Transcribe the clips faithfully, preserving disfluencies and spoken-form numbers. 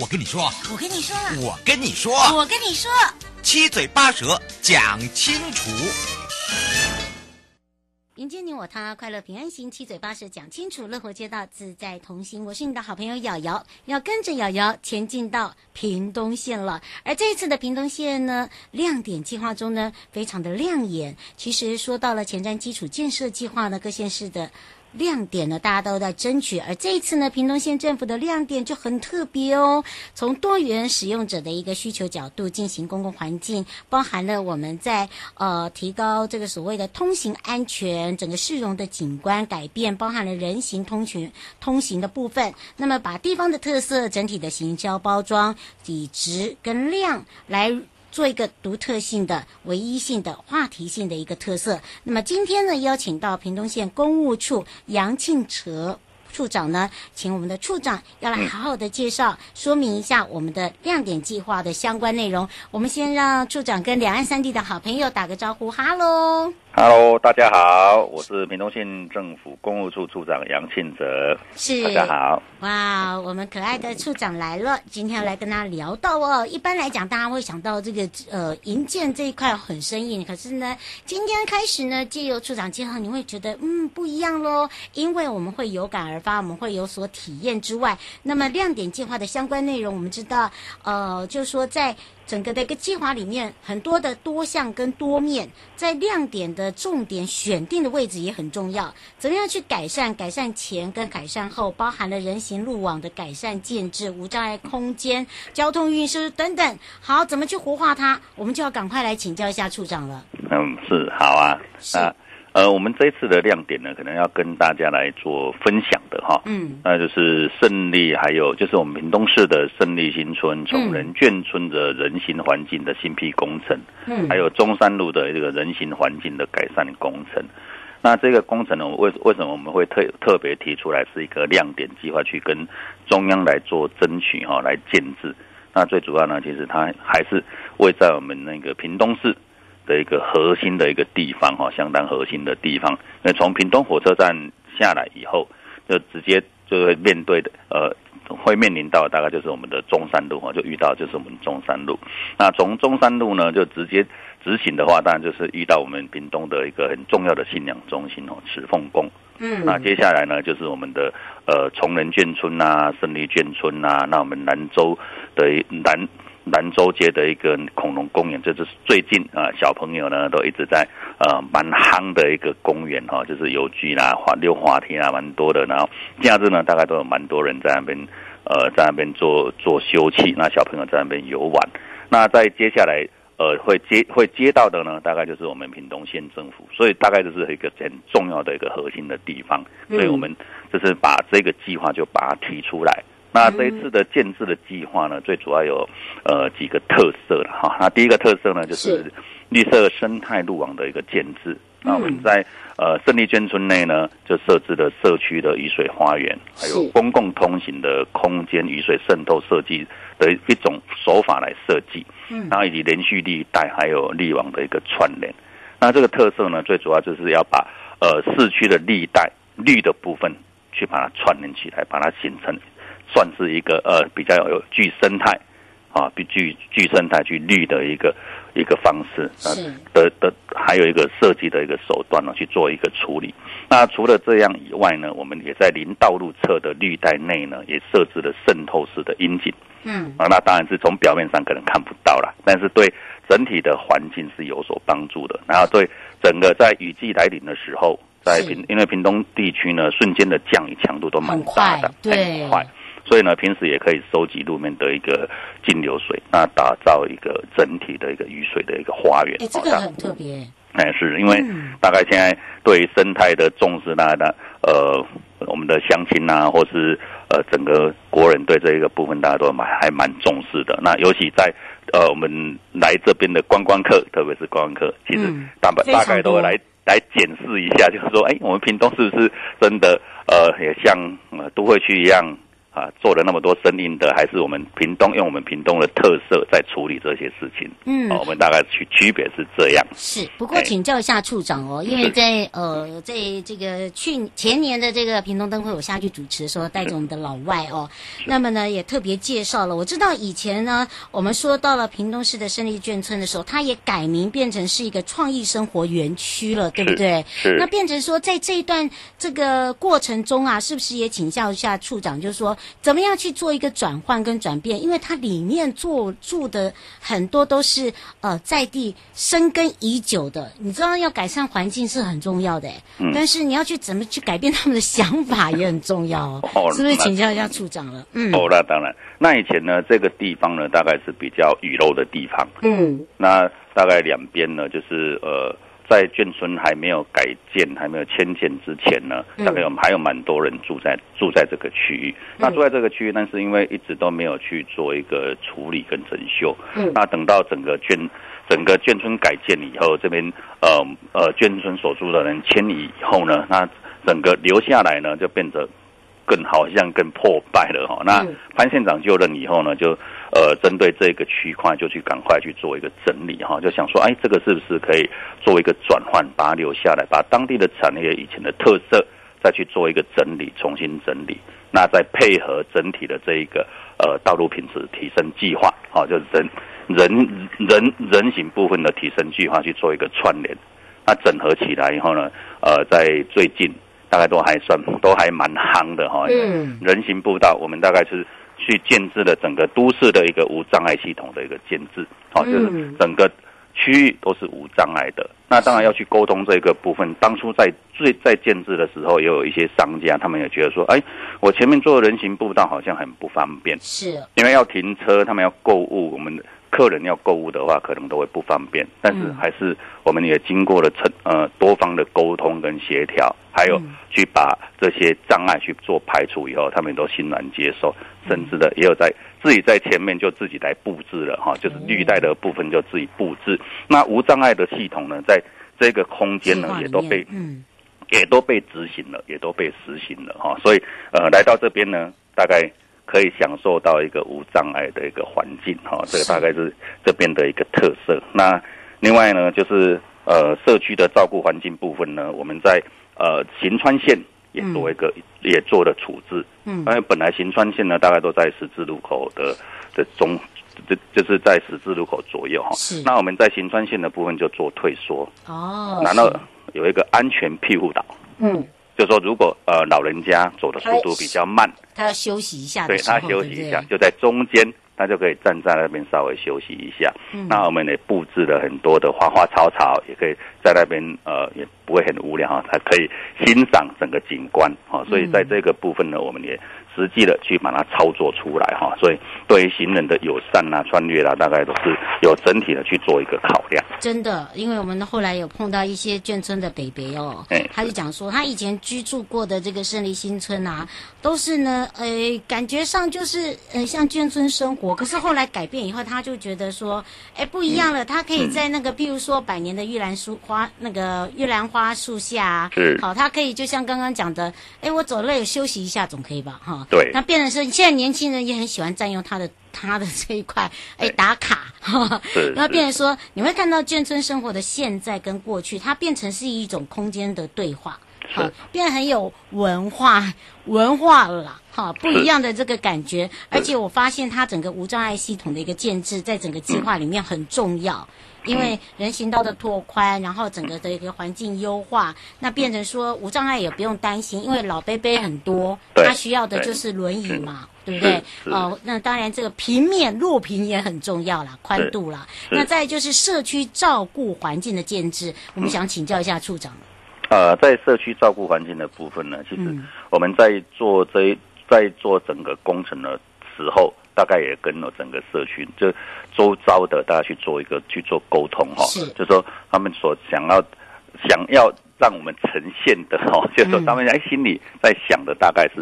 我跟你说，我跟你说，我跟你说，我跟你说，七嘴八舌讲清楚。迎接你我他，快乐平安行，七嘴八舌讲清楚，乐活街道自在同行。我是你的好朋友瑶瑶，要跟着瑶瑶前进到屏东县了。而这一次的屏东县呢，亮点计划中呢，非常的亮眼。其实说到了前瞻基础建设计划呢，各县市的亮点呢，大家都在争取。而这一次呢，屏东县政府的亮点就很特别哦，从多元使用者的一个需求角度进行公共环境，包含了我们在呃提高这个所谓的通行安全，整个市容的景观改变，包含了人行通行通行的部分。那么把地方的特色整体的行销包装，以质跟量来做一个独特性的、唯一性的、话题性的一个特色。那么今天呢，邀请到屏东县公务处杨庆哲处长呢，请我们的处长要来好好的介绍、嗯、说明一下我们的亮点计划的相关内容。我们先让处长跟两岸三地的好朋友打个招呼。哈喽哈喽，大家好，我是屏东县政府公务处处长杨庆哲。是，大家好。哇，我们可爱的处长来了，今天要来跟他聊到哦。一般来讲，大家会想到这个呃营建这一块很生硬，可是呢，今天开始呢，借由处长介绍，你会觉得嗯不一样咯，因为我们会有感而我们会有所体验之外，那么亮点计划的相关内容，我们知道，呃，就是说在整个的一个计划里面，很多的多项跟多面，在亮点的重点选定的位置也很重要。怎么样去改善？改善前跟改善后，包含了人行路网的改善建制、无障碍空间、交通运输等等。好，怎么去活化它？我们就要赶快来请教一下处长了。嗯，是，好啊，是。啊呃，我们这一次的亮点呢，可能要跟大家来做分享的哈，嗯，那就是胜利，还有就是我们屏东市的胜利新村、崇仁眷村的人行环境的新批工程，嗯，还有中山路的这个人行环境的改善工程。那这个工程呢，为为什么我们会特特别提出来是一个亮点计划，去跟中央来做争取哈，来建制。那最主要呢，其实它还是位在我们那个屏东市的一个核心的一个地方哈，相当核心的地方。那从屏东火车站下来以后，就直接就会面对的呃，会面临到大概就是我们的中山路哈，就遇到就是我们中山路。那从中山路呢，就直接直行的话，当然就是遇到我们屏东的一个很重要的信仰中心哦，池凤宫。嗯，那接下来呢，就是我们的呃崇仁眷村啊、胜利眷村啊，那我们南州的南。兰州街的一个恐龙公园，这就是最近啊、呃、小朋友呢都一直在呃蛮夯的一个公园哈、哦，就是游具啦、滑溜滑梯啦，蛮多的。然后假日呢，大概都有蛮多人在那边呃在那边做做休憩，那小朋友在那边游玩。那在接下来呃会接会接到的呢，大概就是我们屏东县政府，所以大概就是一个很重要的一个核心的地方，所以我们就是把这个计划就把它提出来。那这一次的建制的计划呢，最主要有呃几个特色了哈。那第一个特色呢，就是绿色生态路网的一个建制。那我们在呃胜利眷村内呢，就设置了社区的雨水花园，还有公共通行的空间雨水渗透设计的一种手法来设计。嗯，然后以及连续绿带还有绿网的一个串联。那这个特色呢，最主要就是要把呃市区的绿带绿的部分去把它串联起来，把它形成。算是一个呃比较有具生态啊，比具具生态去绿的一个一个方式啊的的，还有一个设计的一个手段呢、啊，去做一个处理。那除了这样以外呢，我们也在林道路侧的绿带内呢，也设置了渗透式的阴景。嗯啊，那当然是从表面上可能看不到啦，但是对整体的环境是有所帮助的。然后对整个在雨季来临的时候，在屏因为屏东地区呢，瞬间的降雨强度都蛮大的，很快。对很快，所以呢，平时也可以收集路面的一个径流水，那打造一个整体的一个雨水的一个花园。哎、欸，这个很特别。哎、嗯，是因为大概现在对于生态的重视呢，那呃，我们的乡亲啊，或是呃整个国人对这一个部分大家都蛮还蛮重视的。那尤其在呃我们来这边的观光客，特别是观光客，其实大、嗯、大概都会来。来检视一下，就是说，哎，我们屏东是不是真的，呃，也像呃都会区一样啊，做了那么多生意的，还是我们屏东用我们屏东的特色在处理这些事情？嗯，啊、我们大概区区别是这样。是，不过请教一下处长哦，因为在呃在这个去前年的这个屏东灯会，我下去主持的时候，带着我们的老外哦，那么呢也特别介绍了。我知道以前呢，我们说到了屏东市的胜利眷村的时候，它也改名变成是一个创意生活园区了，对不对？是。是那变成说，在这一段这个过程中啊，是不是也请教一下处长，就是说。怎么样去做一个转换跟转变？因为它里面做住的很多都是呃在地深耕已久的，你知道要改善环境是很重要的、欸嗯，但是你要去怎么去改变他们的想法也很重要哦。哦是不是请教一下处长了？嗯，哦，那当然。那以前呢，这个地方呢大概是比较雨漏的地方。嗯，那大概两边呢就是呃。在眷村还没有改建、还没有迁建之前呢，大概我们还有蛮多人住在住在这个区域。那住在这个区域，但是因为一直都没有去做一个处理跟整修。嗯、那等到整个眷整个眷村改建以后，这边呃呃眷村所住的人迁移以后呢，那整个留下来呢就变得更好像更破败了哈。那潘县长就任以后呢，就呃针对这个区块就去赶快去做一个整理哈，就想说，哎，这个是不是可以做一个转换，把它留下来，把当地的产业以前的特色再去做一个整理，重新整理。那再配合整体的这一个呃道路品质提升计划，哈、哦，就是人人人人行部分的提升计划去做一个串联。那整合起来以后呢，呃，在最近。大概都还算都还蛮夯的哈、哦，嗯，人行步道我们大概是去建置了整个都市的一个无障碍系统的一个建置，好、哦，就是整个区域都是无障碍的。那当然要去沟通这个部分。当初在最在建置的时候，也有一些商家他们也觉得说，哎，我前面做人行步道好像很不方便，是，因为要停车，他们要购物，我们。客人要购物的话，可能都会不方便，但是还是我们也经过了呃多方的沟通跟协调，还有去把这些障碍去做排除以后，他们都欣然接受，甚至的也有在自己在前面就自己来布置了哈，就是绿带的部分就自己布置。那无障碍的系统呢，在这个空间呢也都被嗯也都被执行了，也都被实行了哈，所以呃来到这边呢，大概。可以享受到一个无障碍的一个环境，哈，这个大概是这边的一个特色。那另外呢，就是呃社区的照顾环境部分呢，我们在呃行川线也做一个、嗯、也做了处置，嗯，因为本来行川线呢大概都在十字路口的的中，就是在十字路口左右哈，那我们在行川线的部分就做退缩，哦，然后有一个安全庇护岛，嗯。就说如果呃老人家走的速度比较慢，他要休息一下的时候，对，他休息一下，对对，就在中间，他就可以站在那边稍微休息一下。嗯、那我们也布置了很多的花花草草，也可以在那边呃也不会很无聊啊，他可以欣赏整个景观啊、哦。所以在这个部分呢，我们也实际的去把它操作出来哈、哦。所以对于行人的友善啊、穿越啊，大概都是有整体的去做一个考量。真的，因为我们后来有碰到一些眷村的北北哦，他就讲说，他以前居住过的这个胜利新村啊，都是呢，呃，感觉上就是呃，像眷村生活。可是后来改变以后，他就觉得说，哎，不一样了。他可以在那个，譬如说百年的玉兰树花，那个玉兰花树下、啊，好、哦，他可以就像刚刚讲的，哎，我走累了休息一下总可以吧，哈、哦。对。那变成是现在年轻人也很喜欢占用他的。他的这一块，哎，打卡，然后变成说，你会看到眷村生活的现在跟过去，它变成是一种空间的对话，好、啊，变得很有文化，文化了啦。哈，不一样的这个感觉。而且我发现它整个无障碍系统的一个建制，在整个计划里面很重要。因为人行道的拓宽，然后整个的一个环境优化，那变成说无障碍也不用担心，因为老伯伯很多，他需要的就是轮椅嘛，对不对？哦，那当然这个平面路平也很重要啦，宽度啦。那再就是社区照顾环境的建制，我们想请教一下处长。呃，在社区照顾环境的部分呢，其实我们在做这在做整个工程的时候。大概也跟整个社区就周遭的大家去做一个去做沟通哈、哦，就是说他们所想要想要让我们呈现的哈、哦，就是说他们哎心里在想的大概是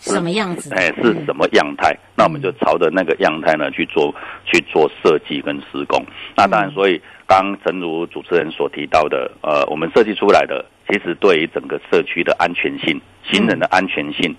什么样子，哎是什么样态，嗯、那我们就朝着那个样态呢去做去做设计跟施工。那当然，所以刚正如主持人所提到的，呃，我们设计出来的其实对于整个社区的安全性、行人的安全性。嗯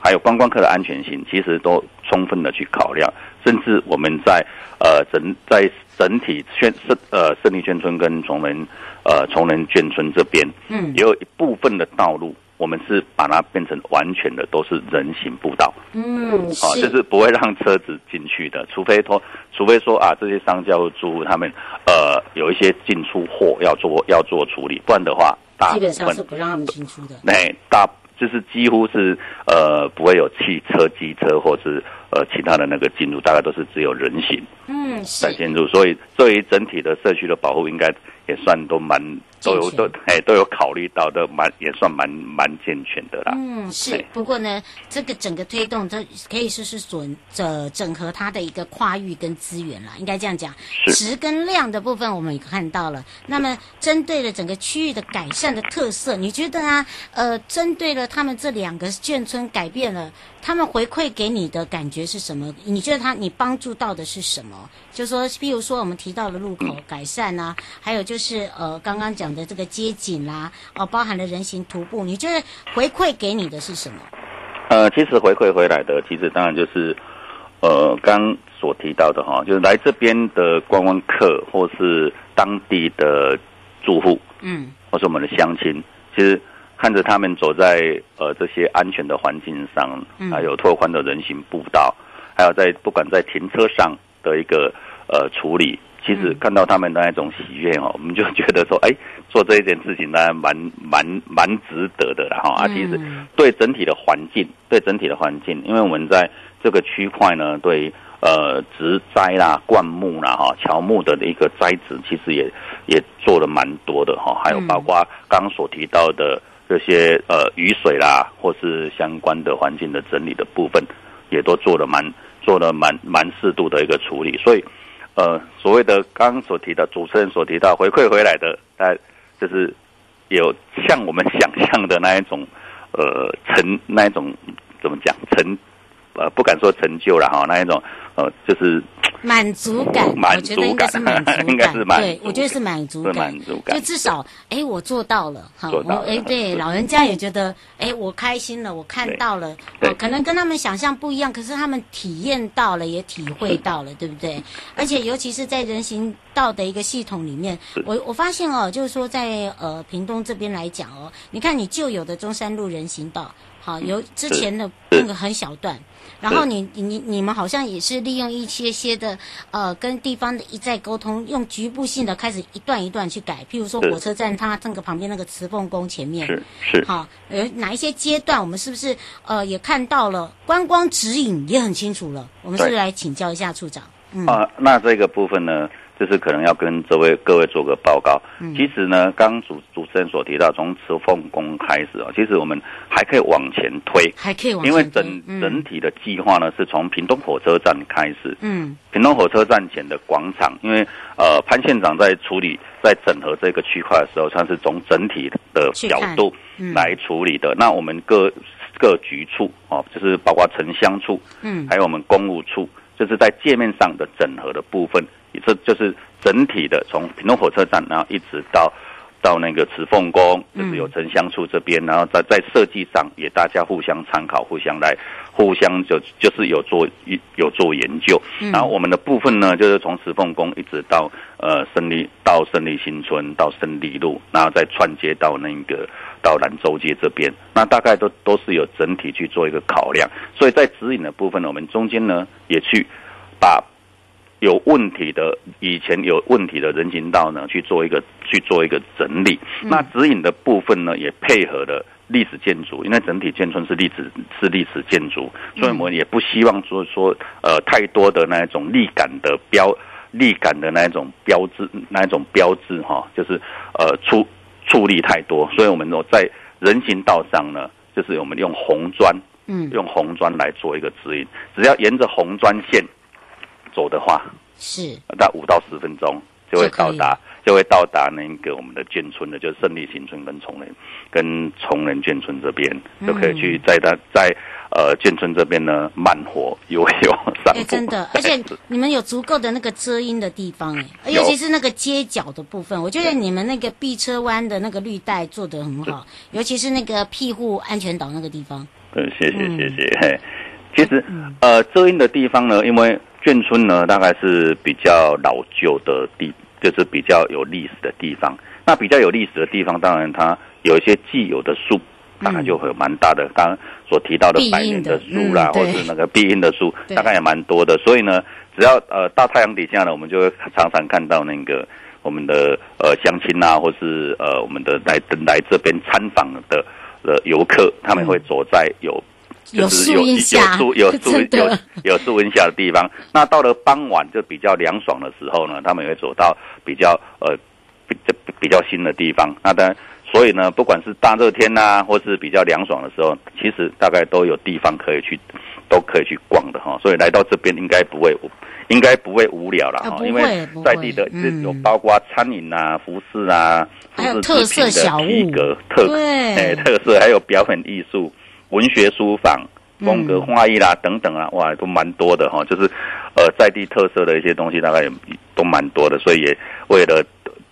还有观光客的安全性，其实都充分的去考量，甚至我们在呃整在整体宣呃胜利眷村跟崇仁呃崇仁眷村这边，嗯，也有一部分的道路，我们是把它变成完全的都是人行步道，嗯，啊，就是不会让车子进去的，除非说除非说啊这些商家或住户他们呃有一些进出货要做要做处理，不然的话，大基本上是不让他们进出的，哎大。就是几乎是呃不会有汽车、机车或是呃其他的那个进入，大概都是只有人行嗯在进入，所以对于整体的社区的保护，应该也算都蛮都有都哎都有考虑到的，蛮也算蛮蛮健全的啦。嗯是，不过呢，这个整个推动，这可以说是整整整合它的一个跨域跟资源啦，应该这样讲。值跟量的部分我们也看到了。那么针对了整个区域的改善的特色，你觉得啊？呃，针对了他们这两个眷村改变了，他们回馈给你的感觉是什么？你觉得他你帮助到的是什么？就是说，譬如说我们提到了路口改善啊，还有就是呃刚刚讲。的这个街景啦、啊，哦，包含了人行徒步，你觉得回馈给你的是什么？呃，其实回馈回来的，其实当然就是，呃，刚所提到的哈，就是来这边的观光客或是当地的住户，嗯，或是我们的乡亲，其实看着他们走在呃这些安全的环境上，还有拓宽的人行步道，还有在不管在停车上的一个呃处理。其实看到他们的那种喜悦哈、哦，我们就觉得说，哎，做这一件事情当然蛮蛮蛮值得的啦哈、啊。其实对整体的环境，对整体的环境，因为我们在这个区块呢，对呃植栽啦、灌木啦、哈、啊、乔木的一个栽植，其实也也做了蛮多的哈、啊。还有包括刚刚所提到的这些呃雨水啦，或是相关的环境的整理的部分，也都做了蛮做了蛮蛮适度的一个处理，所以。呃，所谓的刚刚所提到，主持人所提到回馈回来的，那就是有像我们想象的那一种，呃，成那一种怎么讲成，呃，不敢说成就了哈，那一种呃，就是满足感，满足感，应该是满足感，对，我觉得是满足感，满足感，就至少哎，我做到了哈，我哎，对，老人家也觉得哎，我开心了，我看到了。哦，可能跟他们想象不一样，可是他们体验到了，也体会到了，对不对？而且尤其是在人行道的一个系统里面，我我发现哦，就是说在呃屏东这边来讲哦，你看你旧有的中山路人行道，好有之前的那个很小段，然后你你你们好像也是利用一些些的呃跟地方的一再沟通，用局部性的开始一段一段去改，譬如说火车站它那个旁边那个慈凤宫前面是是好有哪一些阶段，我们是不是呃也看到了观光指引也很清楚了，我们是不是来请教一下处长？嗯啊，那这个部分呢，就是可能要跟这位各位做个报告。嗯，其实呢，刚主主持人所提到，从慈凤宫开始啊，其实我们还可以往前推，还可以往前推，因为整、嗯、整体的计划呢是从屏东火车站开始。嗯，屏东火车站前的广场，因为呃潘县长在处理在整合这个区块的时候，他是从整体的角度来处理的。嗯，那我们各各局处哦，就是包括城乡处，嗯，还有我们公务处。就是在界面上的整合的部分，这就是整体的从屏东火车站，然后一直到到那个紫凤宫，就是有城乡处这边，然后在在设计上也大家互相参考，互相来，互相就就是有做有做研究。嗯、然后我们的部分呢，就是从紫凤宫一直到呃胜利到胜利新村到胜利路，然后再串接到那个到兰州街这边，那大概都都是有整体去做一个考量。所以在指引的部分呢，我们中间呢也去把有问题的以前有问题的人行道呢去做一个去做一个整理、嗯、那指引的部分呢也配合了历史建筑，因为整体建村是历史是历史建筑，所以我们也不希望说说呃太多的那一种立感的标立感的那一种标志那一种标志齁、哦、就是呃出处理太多，所以我们在人行道上呢就是我们用红砖嗯用红砖来做一个指引，只要沿着红砖线走的话，是那五到十分钟就会到达，就会到达那个我们的眷村的，就是胜利新村跟崇仁跟崇仁眷村这边、嗯，就可以去在它在呃眷村这边呢慢活悠悠散步。哎、欸，真的，而且你们有足够的那个遮阴的地方哎，尤其是那个街角的部分，我觉得你们那个避车弯的那个绿带做得很好，尤其是那个庇护安全岛那个地方。嗯，谢谢谢谢。嗯、其实呃遮阴的地方呢，因为眷村呢，大概是比较老旧的地，就是比较有历史的地方。那比较有历史的地方，当然它有一些既有的树，大概就会有蛮大的。刚刚所提到的百年的树啦，嗯、或是那个庇荫的树，大概也蛮多的。所以呢，只要呃到太阳底下呢，我们就会常常看到那个我们的呃乡亲啊，或是呃我们的来来这边参访的呃游客，他们会走在有。就是有有树有树有有树荫下的地方，那到了傍晚就比较凉爽的时候呢，他们也会走到比较呃比较比较新的地方。那当然，所以呢，不管是大热天啊，或是比较凉爽的时候，其实大概都有地方可以去，都可以去逛的哈。所以来到这边应该不会应该不会无聊啦哈、啊，因为在地的有包括餐饮啊、服饰啊、服饰特色小物、特哎、欸、特色，还有表演艺术。文学书房、风格画艺啦等等啊，哇，都蛮多的哈、哦。就是，呃，在地特色的一些东西，大概也都蛮多的，所以也为了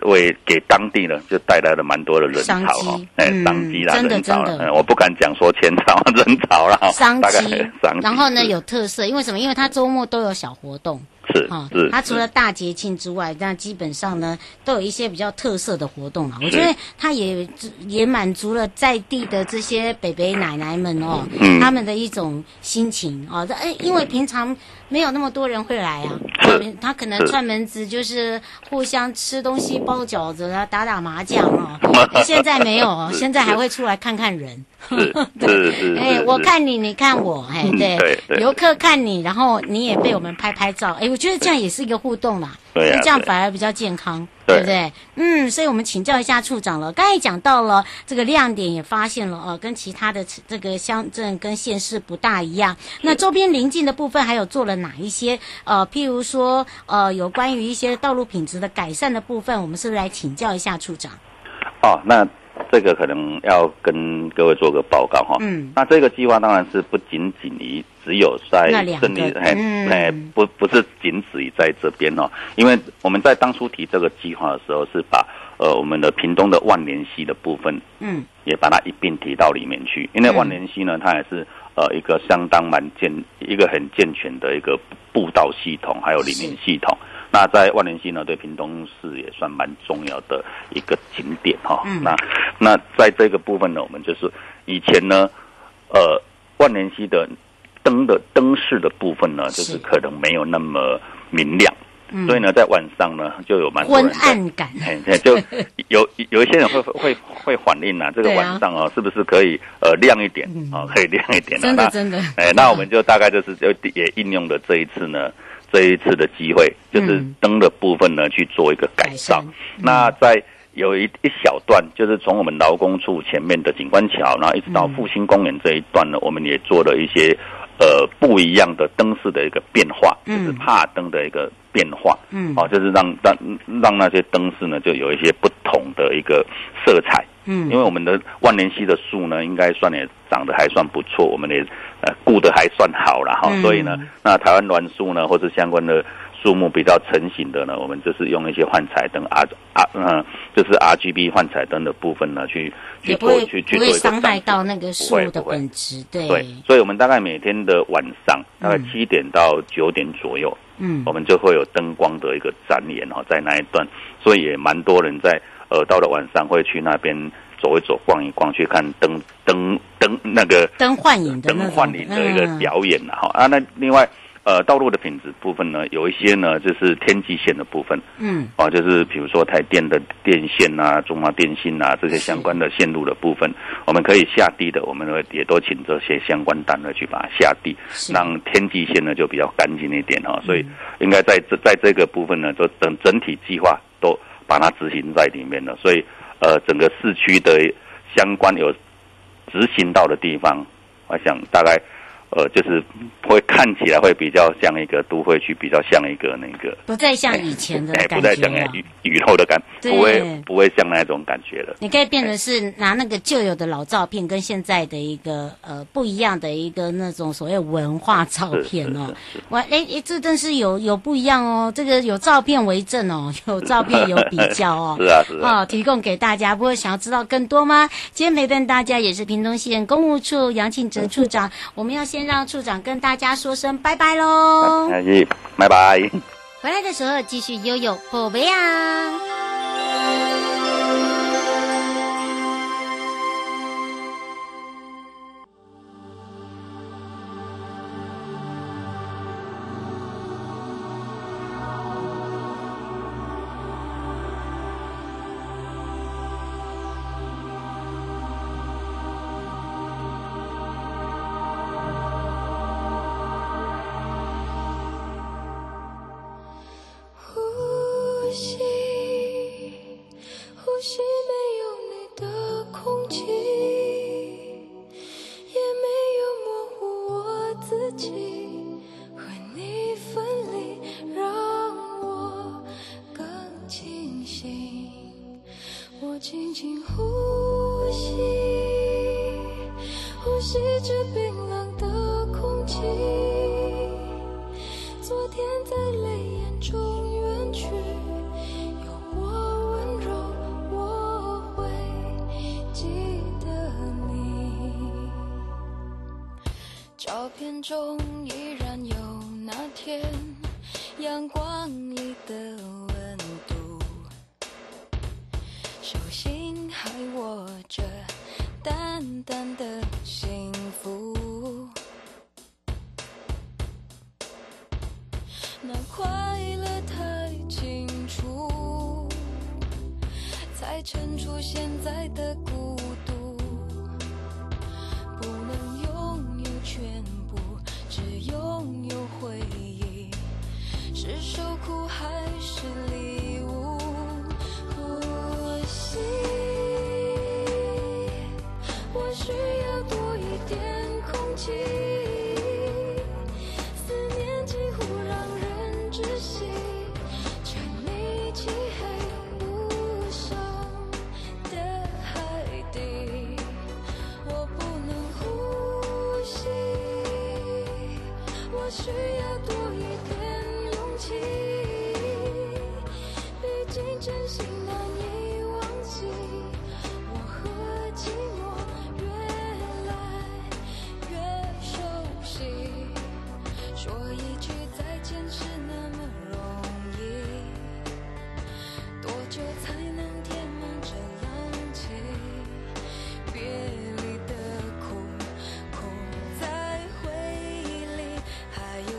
为给当地呢，就带来了蛮多的人潮哈、哦，哎，商机啦，嗯、人潮啦、嗯，我不敢讲说钱潮、人潮啦，商机，然后呢有特色，因为什么？因为它周末都有小活动。是啊、哦，它除了大节庆之外，那基本上呢都有一些比较特色的活动啦。我觉得它也也满足了在地的这些伯伯奶奶们哦，嗯、他们的一种心情哦。哎，因为平常没有那么多人会来啊，他可能串门子就是互相吃东西、包饺子啊、打打麻将哦。现在没有哦，现在还会出来看看人。是是，哎，我看你，你看我，哎，对，游客看你，然后你也被我们拍拍照，哎。我觉得这样也是一个互动啦，对啊，这样反而比较健康， 对, 对不对？嗯，所以我们请教一下处长了。刚才讲到了这个亮点，也发现了哦，跟其他的这个乡镇跟县市不大一样。那周边邻近的部分还有做了哪一些？呃，譬如说呃，有关于一些道路品质的改善的部分，我们是不是来请教一下处长？哦，那这个可能要跟各位做个报告哈。嗯，那这个计划当然是不仅仅于。只有在胜利，哎、嗯欸、不不是仅止于在这边哦，因为我们在当初提这个计划的时候，是把呃我们的屏东的万年溪的部分，嗯，也把它一并提到里面去，因为万年溪呢，它也是呃一个相当蛮健一个很健全的一个步道系统，还有里面系统。那在万年溪呢，对屏东市也算蛮重要的一个景点哈、哦嗯。那那在这个部分呢，我们就是以前呢，呃万年溪的。灯的灯饰的部分呢，就是可能没有那么明亮，嗯、所以呢，在晚上呢就有蛮多人昏暗感，就有有一些人会会会反映啊，这个晚上哦、啊，是不是可以呃亮一点啊、哦？可以亮一点、啊，真的真的，哎、欸，那我们就大概就是就也应用了这一次呢，这一次的机会，就是灯的部分呢去做一个改造。嗯、那在有一一小段，就是从我们劳工处前面的景观桥，然后一直到复兴公园这一段呢，我们也做了一些。呃，不一样的灯饰的一个变化，就是帕灯的一个变化，嗯，哦，就是让让让那些灯饰呢，就有一些不同的一个色彩，嗯，因为我们的万年溪的树呢，应该算也长得还算不错，我们也呃顾得还算好啦哈、哦嗯，所以呢，那台湾栾树呢，或是相关的数目比较成型的呢，我们就是用一些幻彩灯 R R 嗯，就是 R G B 幻彩灯的部分呢，去去做去去做一个伤害到那个树的本质，对对。所以我们大概每天的晚上大概七点到九点左右，嗯，我们就会有灯光的一个展演哈，在那一段，所以也蛮多人在呃到了晚上会去那边走一走、逛一逛，去看灯灯灯那个灯幻影的灯幻影的一个表演哈、嗯、啊。那另外。呃，道路的品质部分呢，有一些呢，就是天际线的部分，嗯，啊，就是比如说台电的电线啊、中华电信啊这些相关的线路的部分，我们可以下地的，我们也都请这些相关单位去把它下地，让天际线呢就比较干净一点哈、啊。所以应该在这在这个部分呢，就整整体计划都把它执行在里面了。所以呃，整个市区的相关有执行到的地方，我想大概。呃，就是会看起来会比较像一个都会区，比较像一个那个，不再像以前的感觉了，哎、不再像雨雨后的感觉，不会不会像那种感觉了。你可以变成是拿那个旧有的老照片跟现在的一个呃不一样的一个那种所谓文化照片哦。哇，哎哎，这真是有有不一样哦，这个有照片为证哦，有照片有比较哦，是啊是啊，哦，提供给大家。不过想要知道更多吗？今天陪伴大家也是屏东县公务处杨庆哲处长，我们要先。先让处长跟大家说声拜拜喽！拜拜。回来的时候继续悠悠宝贝啊。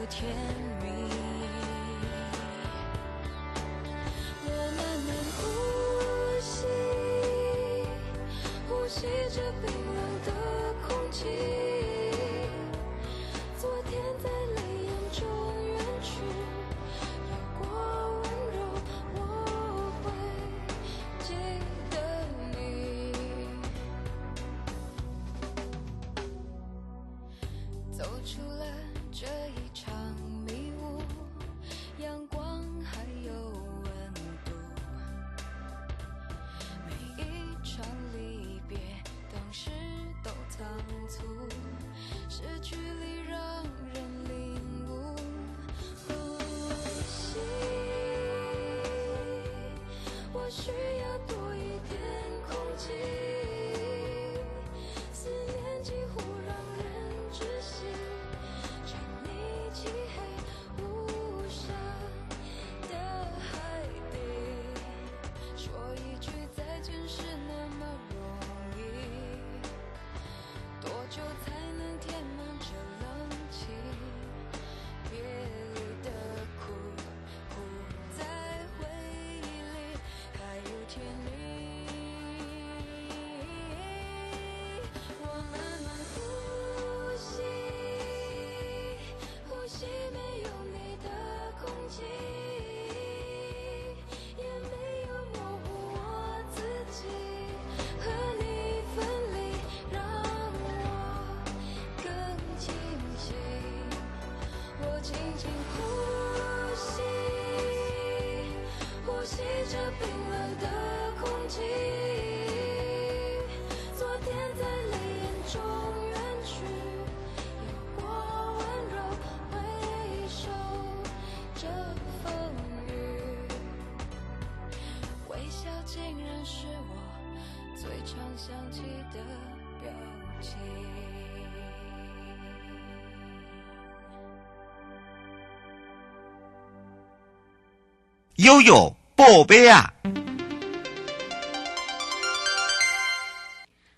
甜蜜，我慢慢。这冰冷的空气，昨天在泪眼中远去，有过温柔，回首这风雨，微笑竟然是我最常想起的表情。 悠悠，宝贝啊！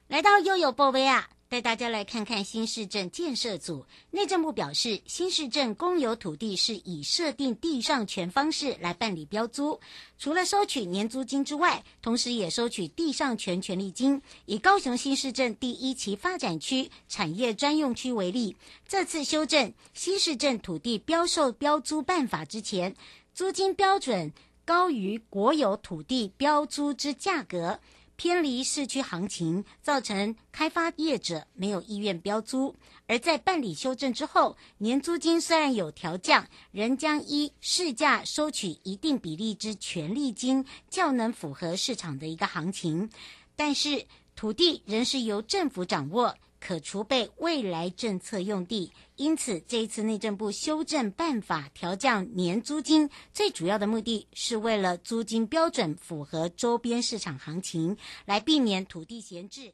来到悠悠宝贝啊，带大家来看看新市镇建设组。内政部表示，新市镇公有土地是以设定地上权方式来办理标租，除了收取年租金之外，同时也收取地上权权利金。以高雄新市镇第一期发展区产业专用区为例，这次修正新市镇土地标售标租办法之前， 租金标准高于国有土地标租之价格，偏离市区行情，造成开发业者没有意愿标租。而在办理修正之后，年租金虽然有调降，仍将依市价收取一定比例之权利金，较能符合市场的一个行情。但是土地仍是由政府掌握， 可储备未来政策用地，因此这一次内政部修正办法调降年租金，最主要的目的是为了租金标准符合周边市场行情，来避免土地闲置。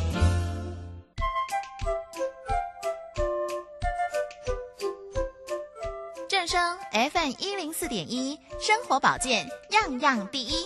正声 F M 一零四点一，生活保健样样第一。